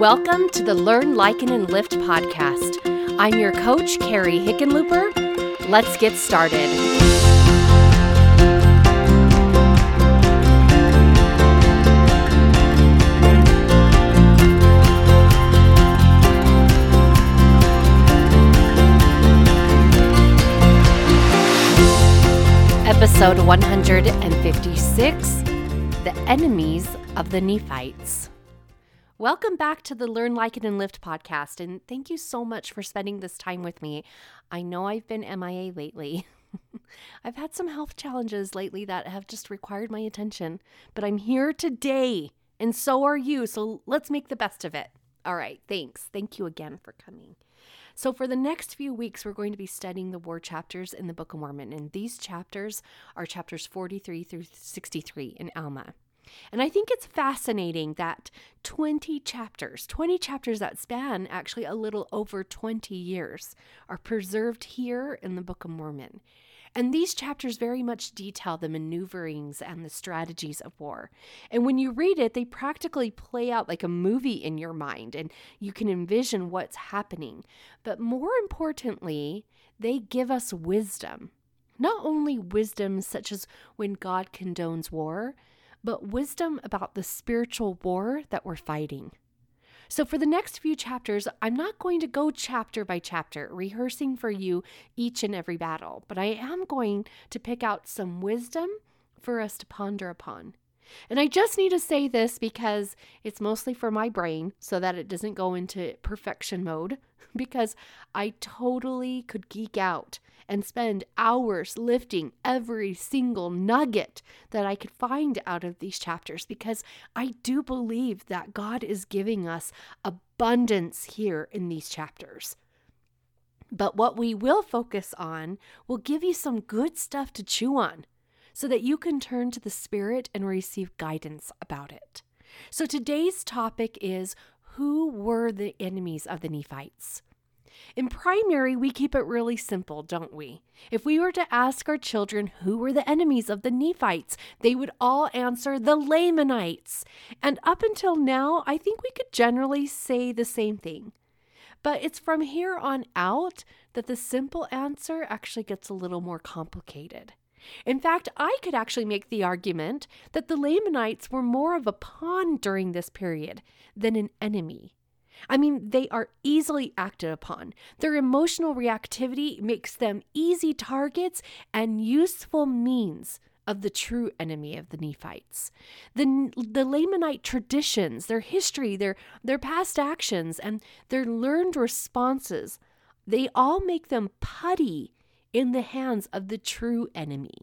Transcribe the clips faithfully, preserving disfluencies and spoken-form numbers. Welcome to the Learn, Liken, and Lift podcast. I'm your coach, Carrie Hickenlooper. Let's get started. Episode one hundred fifty-six, The Enemies of the Nephites. Welcome back to the Learn, Liken, and Lift podcast, and thank you so much for spending this time with me. I know I've been M I A lately. I've had some health challenges lately that have just required my attention, but I'm here today, and so are you, so let's make the best of it. All right, thanks. Thank you again for coming. So for the next few weeks, we're going to be studying the war chapters in the Book of Mormon, and these chapters are chapters forty-three through sixty-three in Alma. And I think it's fascinating that twenty chapters, twenty chapters that span actually a little over twenty years are preserved here in the Book of Mormon. And these chapters very much detail the maneuverings and the strategies of war. And when you read it, they practically play out like a movie in your mind, and you can envision what's happening. But more importantly, they give us wisdom. Not only wisdom such as when God condones war, but wisdom about the spiritual war that we're fighting. So for the next few chapters, I'm not going to go chapter by chapter, rehearsing for you each and every battle, but I am going to pick out some wisdom for us to ponder upon. And I just need to say this because it's mostly for my brain so that it doesn't go into perfection mode, because I totally could geek out and spend hours lifting every single nugget that I could find out of these chapters, because I do believe that God is giving us abundance here in these chapters. But what we will focus on will give you some good stuff to chew on so that you can turn to the Spirit and receive guidance about it. So today's topic is, who were the enemies of the Nephites? In primary, we keep it really simple, don't we? If we were to ask our children who were the enemies of the Nephites, they would all answer the Lamanites. And up until now, I think we could generally say the same thing. But it's from here on out that the simple answer actually gets a little more complicated. In fact, I could actually make the argument that the Lamanites were more of a pawn during this period than an enemy. I mean, they are easily acted upon. Their emotional reactivity makes them easy targets and useful means of the true enemy of the Nephites. The, the Lamanite traditions, their history, their, their past actions, and their learned responses, they all make them putty in the hands of the true enemy.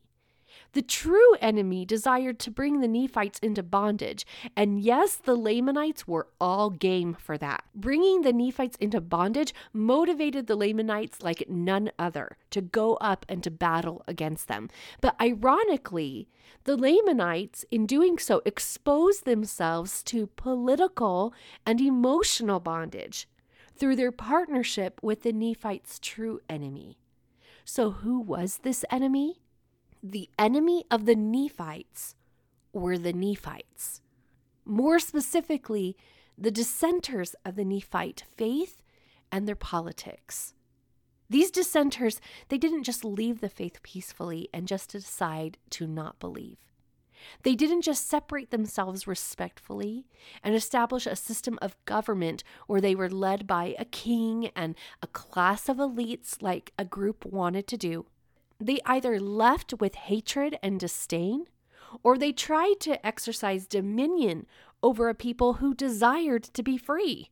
The true enemy desired to bring the Nephites into bondage, and yes, the Lamanites were all game for that. Bringing the Nephites into bondage motivated the Lamanites like none other to go up and to battle against them. But ironically, the Lamanites, in doing so, exposed themselves to political and emotional bondage through their partnership with the Nephites' true enemy. So who was this enemy? The enemy of the Nephites were the Nephites. More specifically, the dissenters of the Nephite faith and their politics. These dissenters, they didn't just leave the faith peacefully and just decide to not believe. They didn't just separate themselves respectfully and establish a system of government where they were led by a king and a class of elites like a group wanted to do. They either left with hatred and disdain, or they tried to exercise dominion over a people who desired to be free.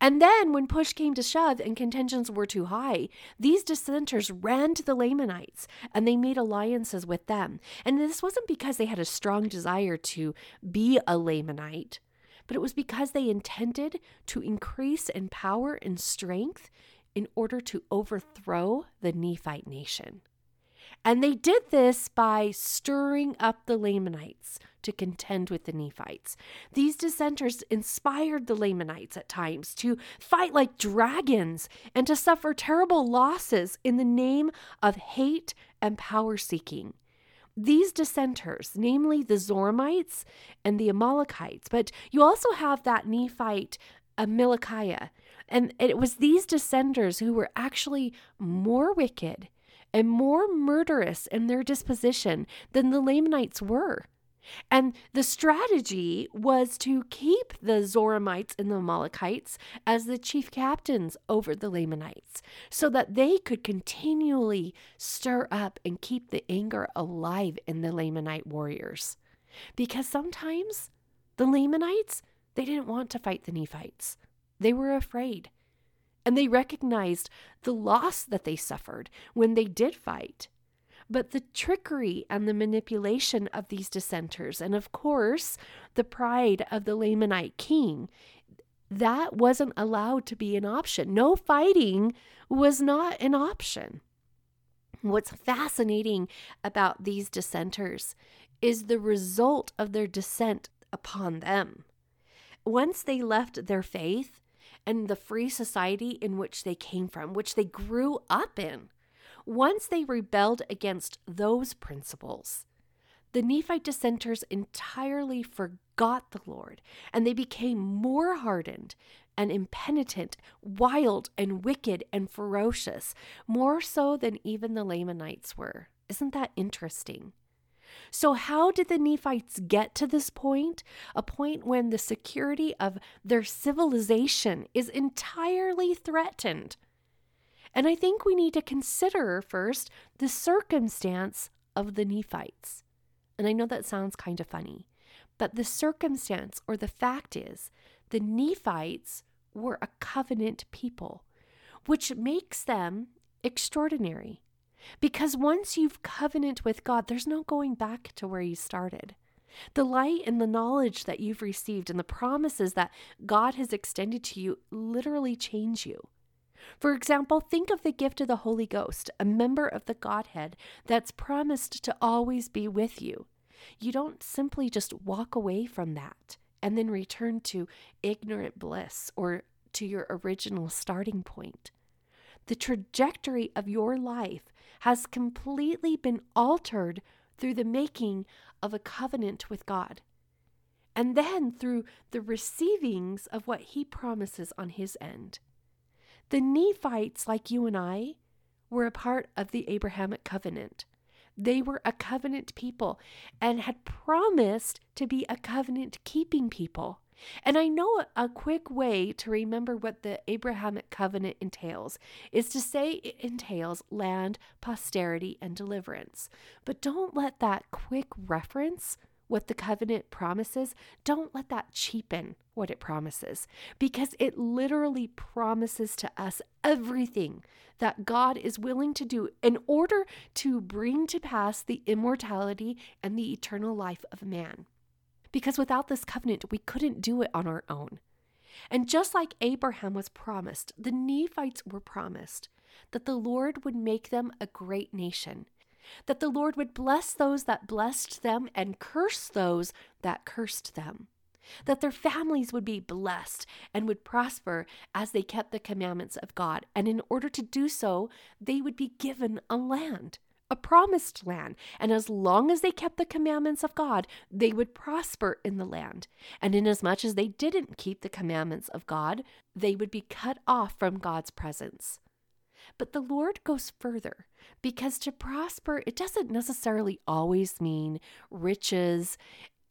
And then when push came to shove and contentions were too high, these dissenters ran to the Lamanites and they made alliances with them. And this wasn't because they had a strong desire to be a Lamanite, but it was because they intended to increase in power and strength in order to overthrow the Nephite nation. And they did this by stirring up the Lamanites to contend with the Nephites. These dissenters inspired the Lamanites at times to fight like dragons and to suffer terrible losses in the name of hate and power-seeking. These dissenters, namely the Zoramites and the Amalekites, but you also have that Nephite Amalekiah. And it was these dissenters who were actually more wicked and more murderous in their disposition than the Lamanites were. And the strategy was to keep the Zoramites and the Amalekites as the chief captains over the Lamanites so that they could continually stir up and keep the anger alive in the Lamanite warriors. Because sometimes the Lamanites, they didn't want to fight the Nephites. They were afraid. And they recognized the loss that they suffered when they did fight. But the trickery and the manipulation of these dissenters, and of course, the pride of the Lamanite king, that wasn't allowed to be an option. No fighting was not an option. What's fascinating about these dissenters is the result of their dissent upon them. Once they left their faith and the free society in which they came from, which they grew up in, once they rebelled against those principles, the Nephite dissenters entirely forgot the Lord, and they became more hardened and impenitent, wild and wicked and ferocious, more so than even the Lamanites were. Isn't that interesting? So how did the Nephites get to this point? A point when the security of their civilization is entirely threatened. And I think we need to consider first the circumstance of the Nephites. And I know that sounds kind of funny, but the circumstance or the fact is the Nephites were a covenant people, which makes them extraordinary. Because once you've covenant with God, there's no going back to where you started. The light and the knowledge that you've received and the promises that God has extended to you literally change you. For example, think of the gift of the Holy Ghost, a member of the Godhead that's promised to always be with you. You don't simply just walk away from that and then return to ignorant bliss or to your original starting point. The trajectory of your life has completely been altered through the making of a covenant with God, and then through the receivings of what he promises on his end. The Nephites, like you and I, were a part of the Abrahamic covenant. They were a covenant people and had promised to be a covenant-keeping people. And I know a quick way to remember what the Abrahamic covenant entails is to say it entails land, posterity, and deliverance. But don't let that quick reference, what the covenant promises, don't let that cheapen what it promises, because it literally promises to us everything that God is willing to do in order to bring to pass the immortality and the eternal life of man. Because without this covenant, we couldn't do it on our own. And just like Abraham was promised, the Nephites were promised that the Lord would make them a great nation, that the Lord would bless those that blessed them and curse those that cursed them, that their families would be blessed and would prosper as they kept the commandments of God. And in order to do so, they would be given a land. A promised land, and as long as they kept the commandments of God, they would prosper in the land. And inasmuch as they didn't keep the commandments of God, they would be cut off from God's presence. But the Lord goes further, because to prosper, it doesn't necessarily always mean riches.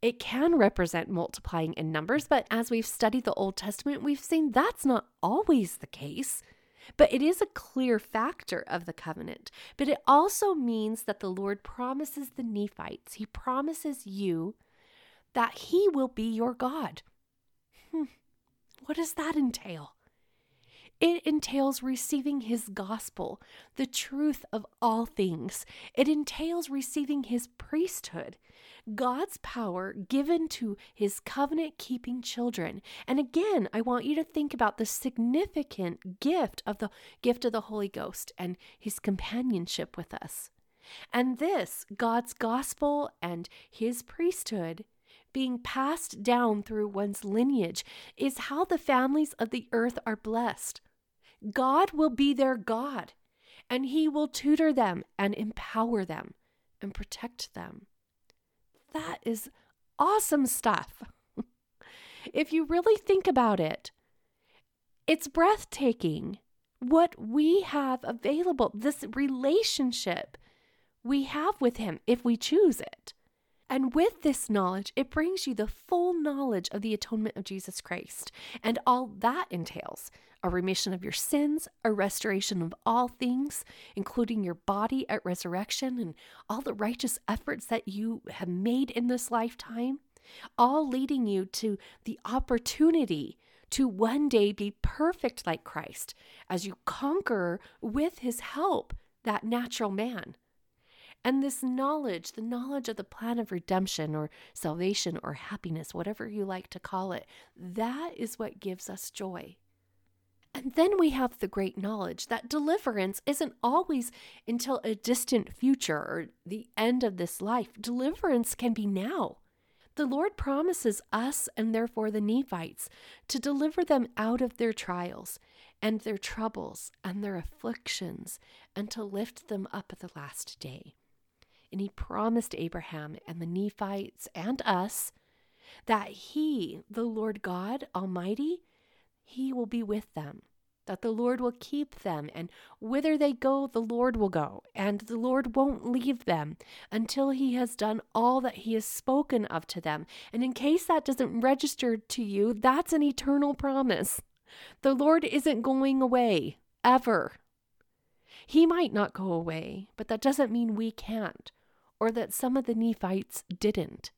It can represent multiplying in numbers, but as we've studied the Old Testament, we've seen that's not always the case. But it is a clear factor of the covenant. But it also means that the Lord promises the Nephites, he promises you that he will be your God. Hmm. What does that entail? It entails receiving his gospel, the truth of all things. It entails receiving his priesthood, God's power given to his covenant-keeping children. And again, I want you to think about the significant gift of the gift of the Holy Ghost and his companionship with us. And this, God's gospel and his priesthood, being passed down through one's lineage, is how the families of the earth are blessed. God will be their God, and he will tutor them and empower them and protect them. That is awesome stuff. If you really think about it, It's breathtaking what we have available, this relationship we have with him if we choose it. And with this knowledge, it brings you the full knowledge of the atonement of Jesus Christ. And all that entails a remission of your sins, a restoration of all things, including your body at resurrection and all the righteous efforts that you have made in this lifetime, all leading you to the opportunity to one day be perfect like Christ as you conquer with his help that natural man. And this knowledge, the knowledge of the plan of redemption or salvation or happiness, whatever you like to call it, that is what gives us joy. And then we have the great knowledge that deliverance isn't always until a distant future or the end of this life. Deliverance can be now. The Lord promises us, and therefore the Nephites, to deliver them out of their trials and their troubles and their afflictions and to lift them up at the last day. And he promised Abraham and the Nephites and us that he, the Lord God Almighty, he will be with them, that the Lord will keep them, and whither they go, the Lord will go, and the Lord won't leave them until he has done all that he has spoken of to them. And in case that doesn't register to you, that's an eternal promise. The Lord isn't going away, ever. He might not go away, but that doesn't mean we can't, or that some of the Nephites didn't.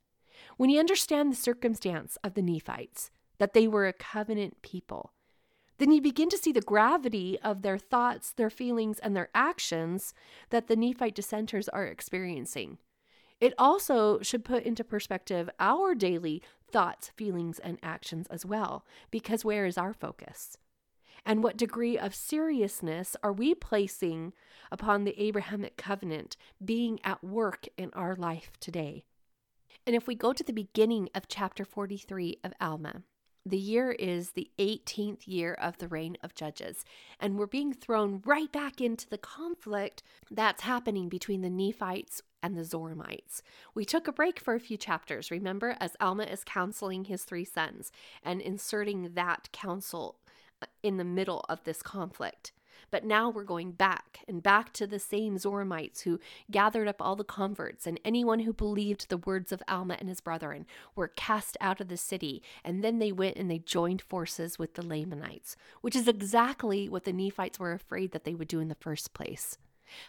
When you understand the circumstance of the Nephites, that they were a covenant people, then you begin to see the gravity of their thoughts, their feelings, and their actions that the Nephite dissenters are experiencing. It also should put into perspective our daily thoughts, feelings, and actions as well, because where is our focus? And what degree of seriousness are we placing upon the Abrahamic covenant being at work in our life today? And if we go to the beginning of chapter forty-three of Alma, the year is the eighteenth year of the reign of Judges, and we're being thrown right back into the conflict that's happening between the Nephites and the Zoramites. We took a break for a few chapters, remember, as Alma is counseling his three sons and inserting that counsel in the middle of this conflict. But now we're going back and back to the same Zoramites who gathered up all the converts, and anyone who believed the words of Alma and his brethren were cast out of the city. And then they went and they joined forces with the Lamanites, which is exactly what the Nephites were afraid that they would do in the first place.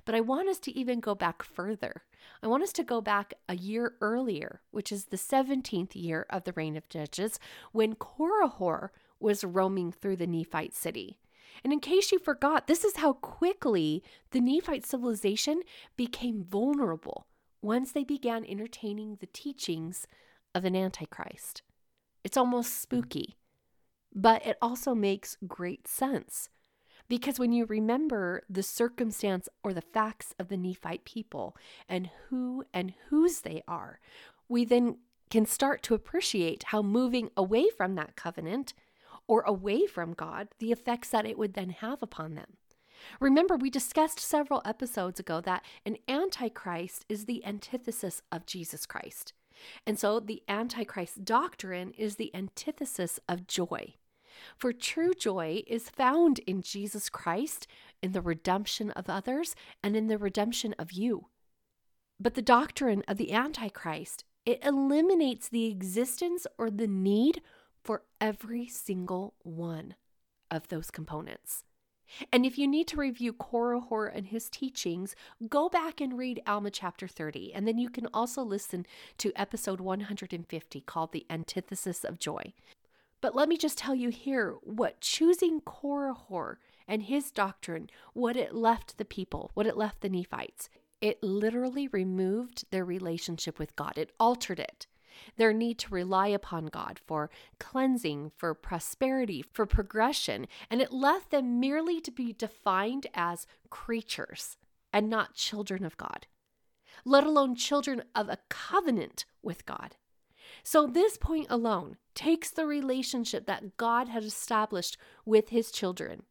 But I want us to even go back further. I want us to go back a year earlier, which is the seventeenth year of the reign of Judges, when Korihor was roaming through the Nephite city. And in case you forgot, this is how quickly the Nephite civilization became vulnerable once they began entertaining the teachings of an antichrist. It's almost spooky, but it also makes great sense, because when you remember the circumstance or the facts of the Nephite people and who and whose they are, we then can start to appreciate how moving away from that covenant or away from God, the effects that it would then have upon them. Remember, we discussed several episodes ago that an antichrist is the antithesis of Jesus Christ. And so the antichrist doctrine is the antithesis of joy. For true joy is found in Jesus Christ, in the redemption of others, and in the redemption of you. But the doctrine of the antichrist, it eliminates the existence or the need for every single one of those components. And if you need to review Korihor and his teachings, go back and read Alma chapter thirty, and then you can also listen to episode one hundred fifty called The Antithesis of Joy. But let me just tell you here what choosing Korihor and his doctrine, what it left the people, what it left the Nephites. It literally removed their relationship with God. It altered it. Their need to rely upon God for cleansing, for prosperity, for progression, and it left them merely to be defined as creatures and not children of God, let alone children of a covenant with God. So this point alone takes the relationship that God had established with his children,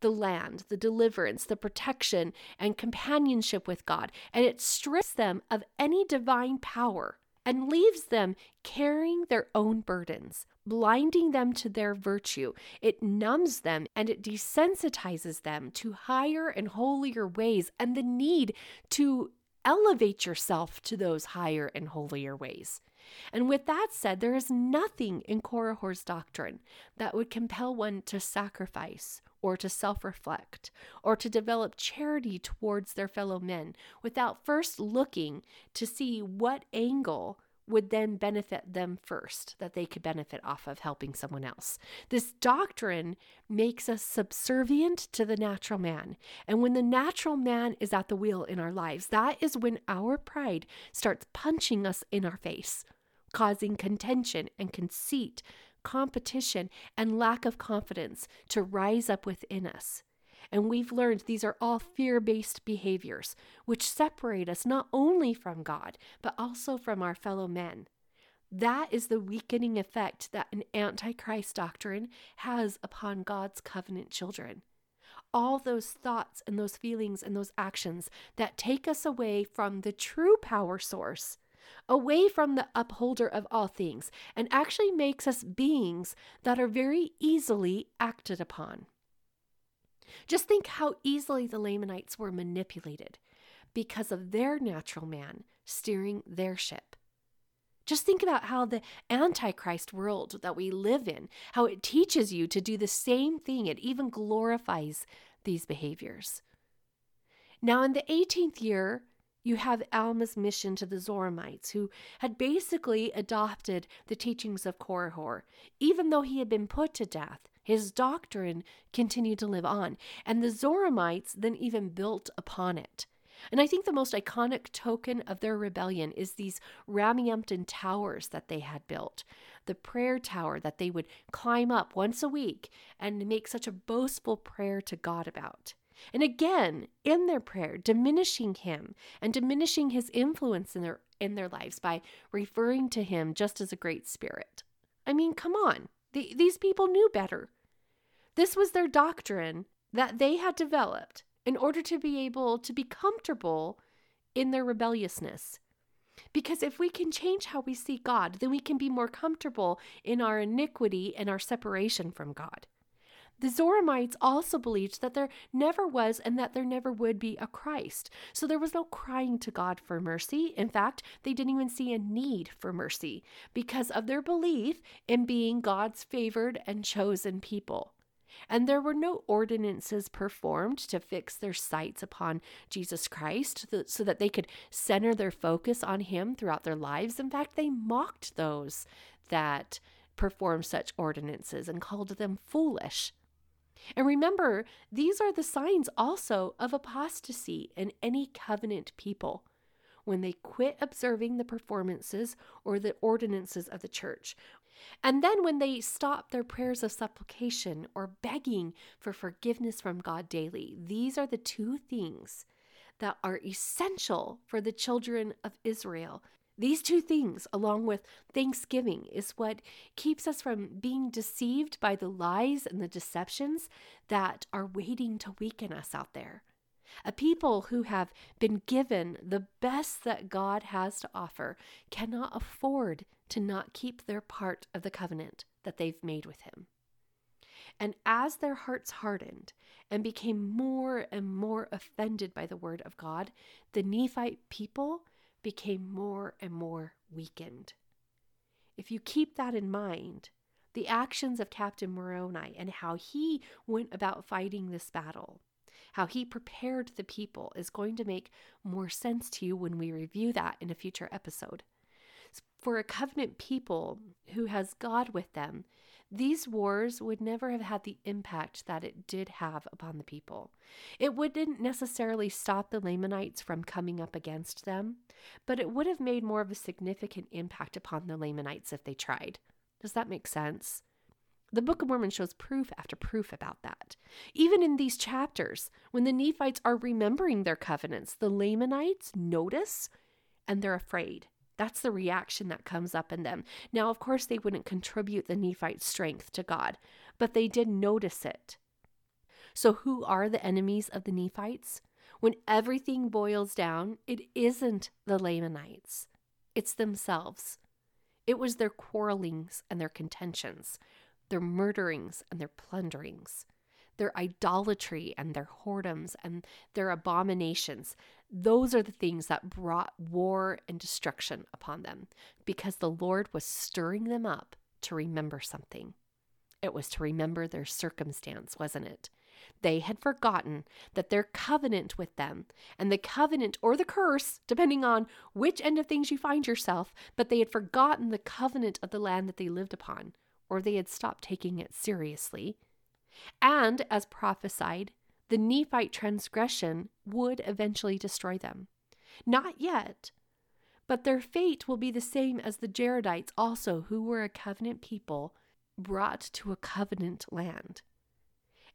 the land, the deliverance, the protection, and companionship with God, and it strips them of any divine power and leaves them carrying their own burdens, blinding them to their virtue. It numbs them and it desensitizes them to higher and holier ways and the need to elevate yourself to those higher and holier ways. And with that said, there is nothing in Korihor's doctrine that would compel one to sacrifice or to self-reflect or to develop charity towards their fellow men without first looking to see what angle would then benefit them first, that they could benefit off of helping someone else. This doctrine makes us subservient to the natural man. And when the natural man is at the wheel in our lives, that is when our pride starts punching us in our face, causing contention and conceit, competition, and lack of confidence to rise up within us. And we've learned these are all fear-based behaviors, which separate us not only from God, but also from our fellow men. That is the weakening effect that an antichrist doctrine has upon God's covenant children. All those thoughts and those feelings and those actions that take us away from the true power source, away from the upholder of all things, and actually makes us beings that are very easily acted upon. Just think how easily the Lamanites were manipulated because of their natural man steering their ship. Just think about how the Antichrist world that we live in, how it teaches you to do the same thing. It even glorifies these behaviors. Now, in the eighteenth year, you have Alma's mission to the Zoramites, who had basically adopted the teachings of Korihor. Even though he had been put to death, his doctrine continued to live on, and the Zoramites then even built upon it. And I think the most iconic token of their rebellion is these Rameumptom towers that they had built, the prayer tower that they would climb up once a week and make such a boastful prayer to God about. And again, in their prayer, diminishing him and diminishing his influence in their in their lives by referring to him just as a great spirit. I mean, come on. These people knew better. This was their doctrine that they had developed in order to be able to be comfortable in their rebelliousness. Because if we can change how we see God, then we can be more comfortable in our iniquity and our separation from God. The Zoramites also believed that there never was and that there never would be a Christ. So there was no crying to God for mercy. In fact, they didn't even see a need for mercy because of their belief in being God's favored and chosen people. And there were no ordinances performed to fix their sights upon Jesus Christ so that they could center their focus on him throughout their lives. In fact, they mocked those that performed such ordinances and called them foolish. And remember, these are the signs also of apostasy in any covenant people, when they quit observing the performances or the ordinances of the church. And then when they stop their prayers of supplication or begging for forgiveness from God daily, these are the two things that are essential for the children of Israel. These two things, along with thanksgiving, is what keeps us from being deceived by the lies and the deceptions that are waiting to weaken us out there. A people who have been given the best that God has to offer cannot afford to not keep their part of the covenant that they've made with him. And as their hearts hardened and became more and more offended by the word of God, the Nephite people became more and more weakened. If you keep that in mind, the actions of Captain Moroni and how he went about fighting this battle, how he prepared the people, is going to make more sense to you when we review that in a future episode. For a covenant people who has God with them, these wars would never have had the impact that it did have upon the people. It wouldn't necessarily stop the Lamanites from coming up against them, but it would have made more of a significant impact upon the Lamanites if they tried. Does that make sense? The Book of Mormon shows proof after proof about that. Even in these chapters, when the Nephites are remembering their covenants, the Lamanites notice and they're afraid. That's the reaction that comes up in them. Now, of course, they wouldn't contribute the Nephite strength to God, but they did notice it. So who are the enemies of the Nephites? When everything boils down, it isn't the Lamanites. It's themselves. It was their quarrelings and their contentions, their murderings and their plunderings, their idolatry and their whoredoms and their abominations. Those are the things that brought war and destruction upon them, because the Lord was stirring them up to remember something. It was to remember their circumstance, wasn't it? They had forgotten that their covenant with them, and the covenant or the curse, depending on which end of things you find yourself, but they had forgotten the covenant of the land that they lived upon, or they had stopped taking it seriously. And, as prophesied, the Nephite transgression would eventually destroy them. Not yet, but their fate will be the same as the Jaredites also, who were a covenant people brought to a covenant land.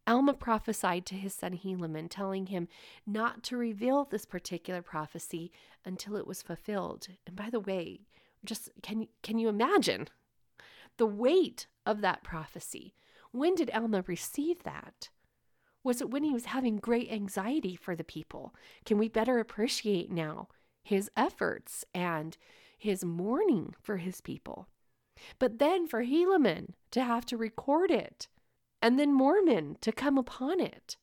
Alma prophesied to his son Helaman, telling him not to reveal this particular prophecy until it was fulfilled. And by the way, just can can you imagine the weight of that prophecy? When did Alma receive that? Was it when he was having great anxiety for the people? Can we better appreciate now his efforts and his mourning for his people? But then for Helaman to have to record it, and then Mormon to come upon it.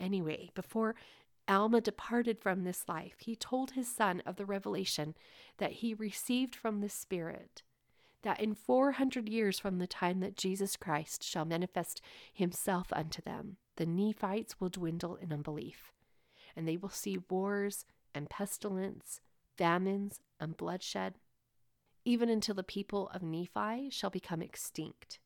Anyway, before Alma departed from this life, he told his son of the revelation that he received from the Spirit, that in four hundred years from the time that Jesus Christ shall manifest himself unto them, the Nephites will dwindle in unbelief, and they will see wars and pestilence, famines and bloodshed, even until the people of Nephi shall become extinct.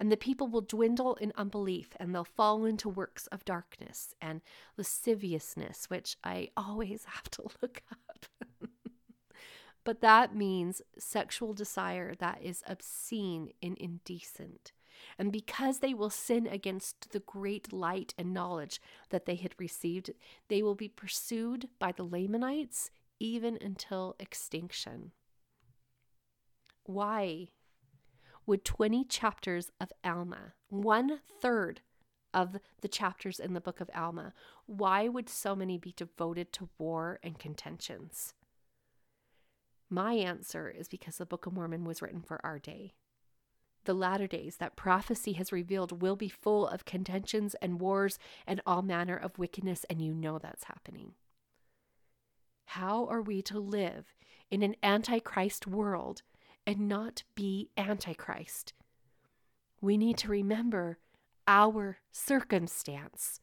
And the people will dwindle in unbelief, and they'll fall into works of darkness and lasciviousness, which I always have to look up. But that means sexual desire that is obscene and indecent. And because they will sin against the great light and knowledge that they had received, they will be pursued by the Lamanites even until extinction. Why would twenty chapters of Alma, one third of the chapters in the book of Alma, why would so many be devoted to war and contentions? My answer is because the Book of Mormon was written for our day. The latter days that prophecy has revealed will be full of contentions and wars and all manner of wickedness, and you know that's happening. How are we to live in an antichrist world and not be antichrist? We need to remember our circumstance.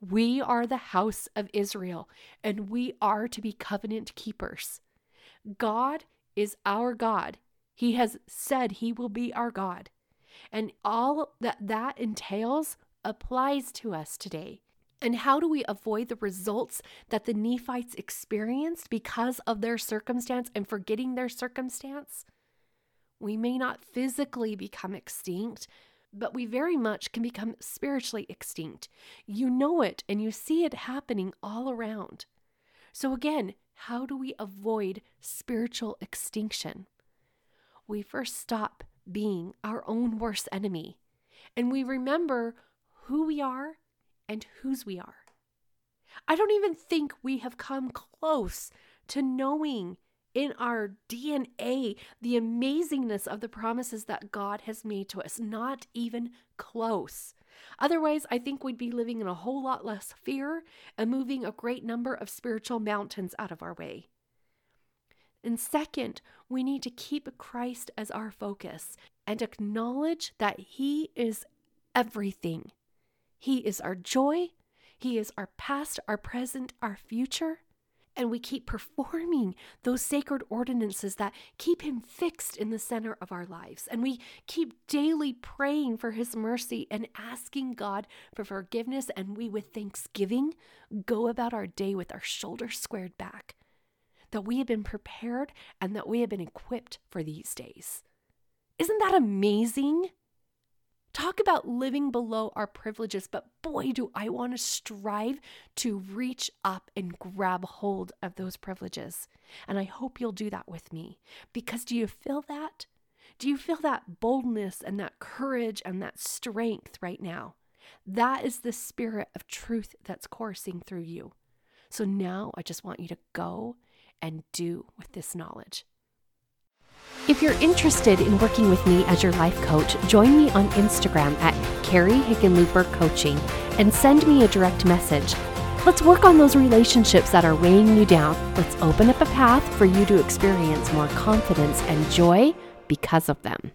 We are the house of Israel, and we are to be covenant keepers. God is our God. He has said he will be our God. And all that that entails applies to us today. And how do we avoid the results that the Nephites experienced because of their circumstance and forgetting their circumstance? We may not physically become extinct, but we very much can become spiritually extinct. You know it, and you see it happening all around. So again, how do we avoid spiritual extinction? We first stop being our own worst enemy, and we remember who we are and whose we are. I don't even think we have come close to knowing in our D N A the amazingness of the promises that God has made to us. Not even close. Otherwise, I think we'd be living in a whole lot less fear and moving a great number of spiritual mountains out of our way. And second, we need to keep Christ as our focus and acknowledge that he is everything. He is our joy. He is our past, our present, our future. And we keep performing those sacred ordinances that keep him fixed in the center of our lives. And we keep daily praying for his mercy and asking God for forgiveness. And we, with thanksgiving, go about our day with our shoulders squared back, that we have been prepared and that we have been equipped for these days. Isn't that amazing? Talk about living below our privileges, but boy, do I want to strive to reach up and grab hold of those privileges. And I hope you'll do that with me. Because do you feel that? Do you feel that boldness and that courage and that strength right now? That is the spirit of truth that's coursing through you. So now I just want you to go and do with this knowledge. If you're interested in working with me as your life coach, join me on Instagram at Carrie Hickenlooper Coaching and send me a direct message. Let's work on those relationships that are weighing you down. Let's open up a path for you to experience more confidence and joy because of them.